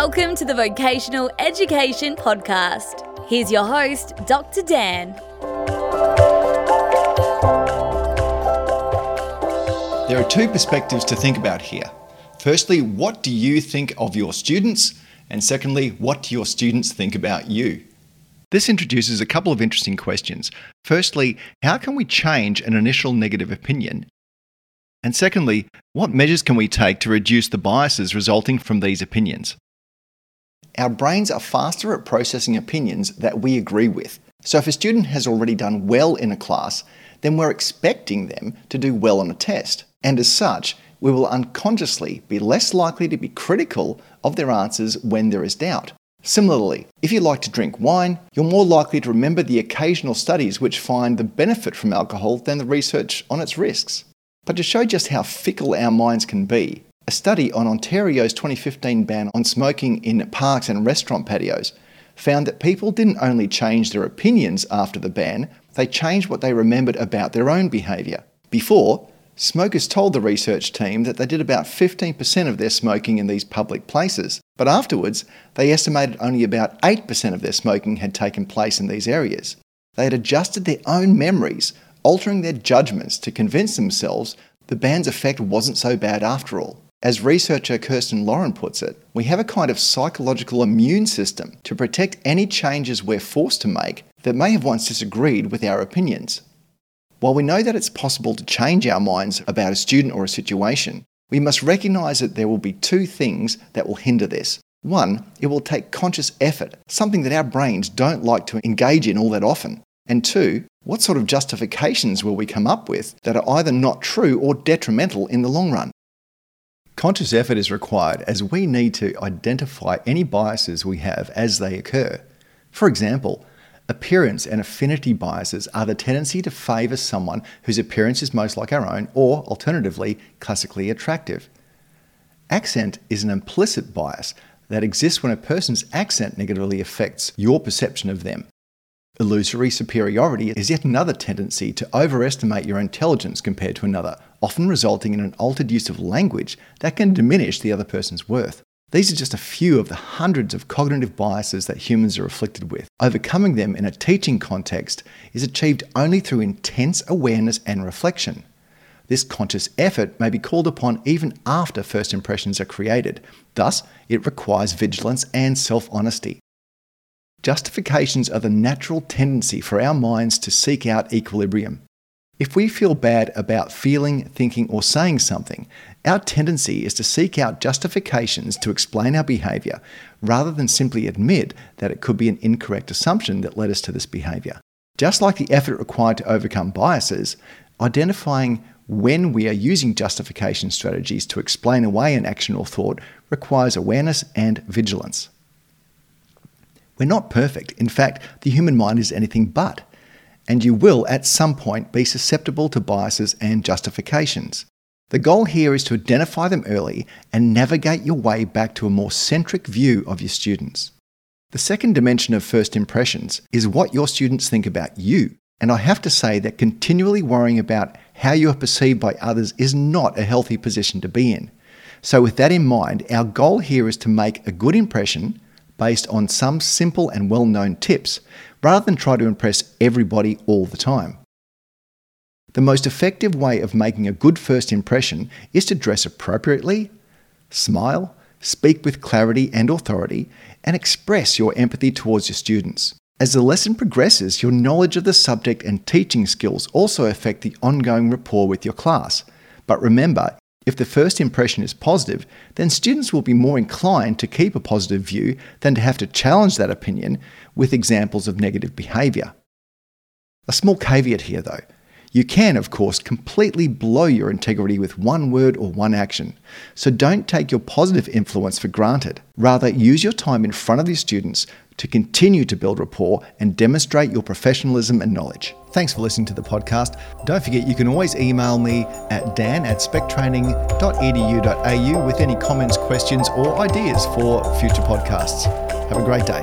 Welcome to the Vocational Education Podcast. Here's your host, Dr. Dan. There are two perspectives to think about here. Firstly, what do you think of your students? And secondly, what do your students think about you? This introduces a couple of interesting questions. Firstly, how can we change an initial negative opinion? And secondly, what measures can we take to reduce the biases resulting from these opinions? Our brains are faster at processing opinions that we agree with. So if a student has already done well in a class, then we're expecting them to do well on a test. And as such, we will unconsciously be less likely to be critical of their answers when there is doubt. Similarly, if you like to drink wine, you're more likely to remember the occasional studies which find the benefit from alcohol than the research on its risks. But to show just how fickle our minds can be, a study on Ontario's 2015 ban on smoking in parks and restaurant patios found that people didn't only change their opinions after the ban, they changed what they remembered about their own behaviour. Before, smokers told the research team that they did about 15% of their smoking in these public places, but afterwards, they estimated only about 8% of their smoking had taken place in these areas. They had adjusted their own memories, altering their judgments to convince themselves the ban's effect wasn't so bad after all. As researcher Kirsten Lauren puts it, we have a kind of psychological immune system to protect any changes we're forced to make that may have once disagreed with our opinions. While we know that it's possible to change our minds about a student or a situation, we must recognise that there will be two things that will hinder this. One, it will take conscious effort, something that our brains don't like to engage in all that often. And two, what sort of justifications will we come up with that are either not true or detrimental in the long run? Conscious effort is required as we need to identify any biases we have as they occur. For example, appearance and affinity biases are the tendency to favour someone whose appearance is most like our own or, alternatively, classically attractive. Accent is an implicit bias that exists when a person's accent negatively affects your perception of them. Illusory superiority is yet another tendency to overestimate your intelligence compared to another, often resulting in an altered use of language that can diminish the other person's worth. These are just a few of the hundreds of cognitive biases that humans are afflicted with. Overcoming them in a teaching context is achieved only through intense awareness and reflection. This conscious effort may be called upon even after first impressions are created. Thus, it requires vigilance and self-honesty. Justifications are the natural tendency for our minds to seek out equilibrium. If we feel bad about feeling, thinking, or saying something, our tendency is to seek out justifications to explain our behaviour, rather than simply admit that it could be an incorrect assumption that led us to this behaviour. Just like the effort required to overcome biases, identifying when we are using justification strategies to explain away an action or thought requires awareness and vigilance. We're not perfect. In fact, the human mind is anything but. And you will, at some point, be susceptible to biases and justifications. The goal here is to identify them early and navigate your way back to a more centric view of your students. The second dimension of first impressions is what your students think about you. And I have to say that continually worrying about how you are perceived by others is not a healthy position to be in. So with that in mind, our goal here is to make a good impression based on some simple and well-known tips, rather than try to impress everybody all the time. The most effective way of making a good first impression is to dress appropriately, smile, speak with clarity and authority, and express your empathy towards your students. As the lesson progresses, your knowledge of the subject and teaching skills also affect the ongoing rapport with your class. But remember, if the first impression is positive, then students will be more inclined to keep a positive view than to have to challenge that opinion with examples of negative behaviour. A small caveat here though. You can, of course, completely blow your integrity with one word or one action. So don't take your positive influence for granted. Rather, use your time in front of your students to continue to build rapport and demonstrate your professionalism and knowledge. Thanks for listening to the podcast. Don't forget, you can always email me at dan@spectraining.edu.au with any comments, questions, or ideas for future podcasts. Have a great day.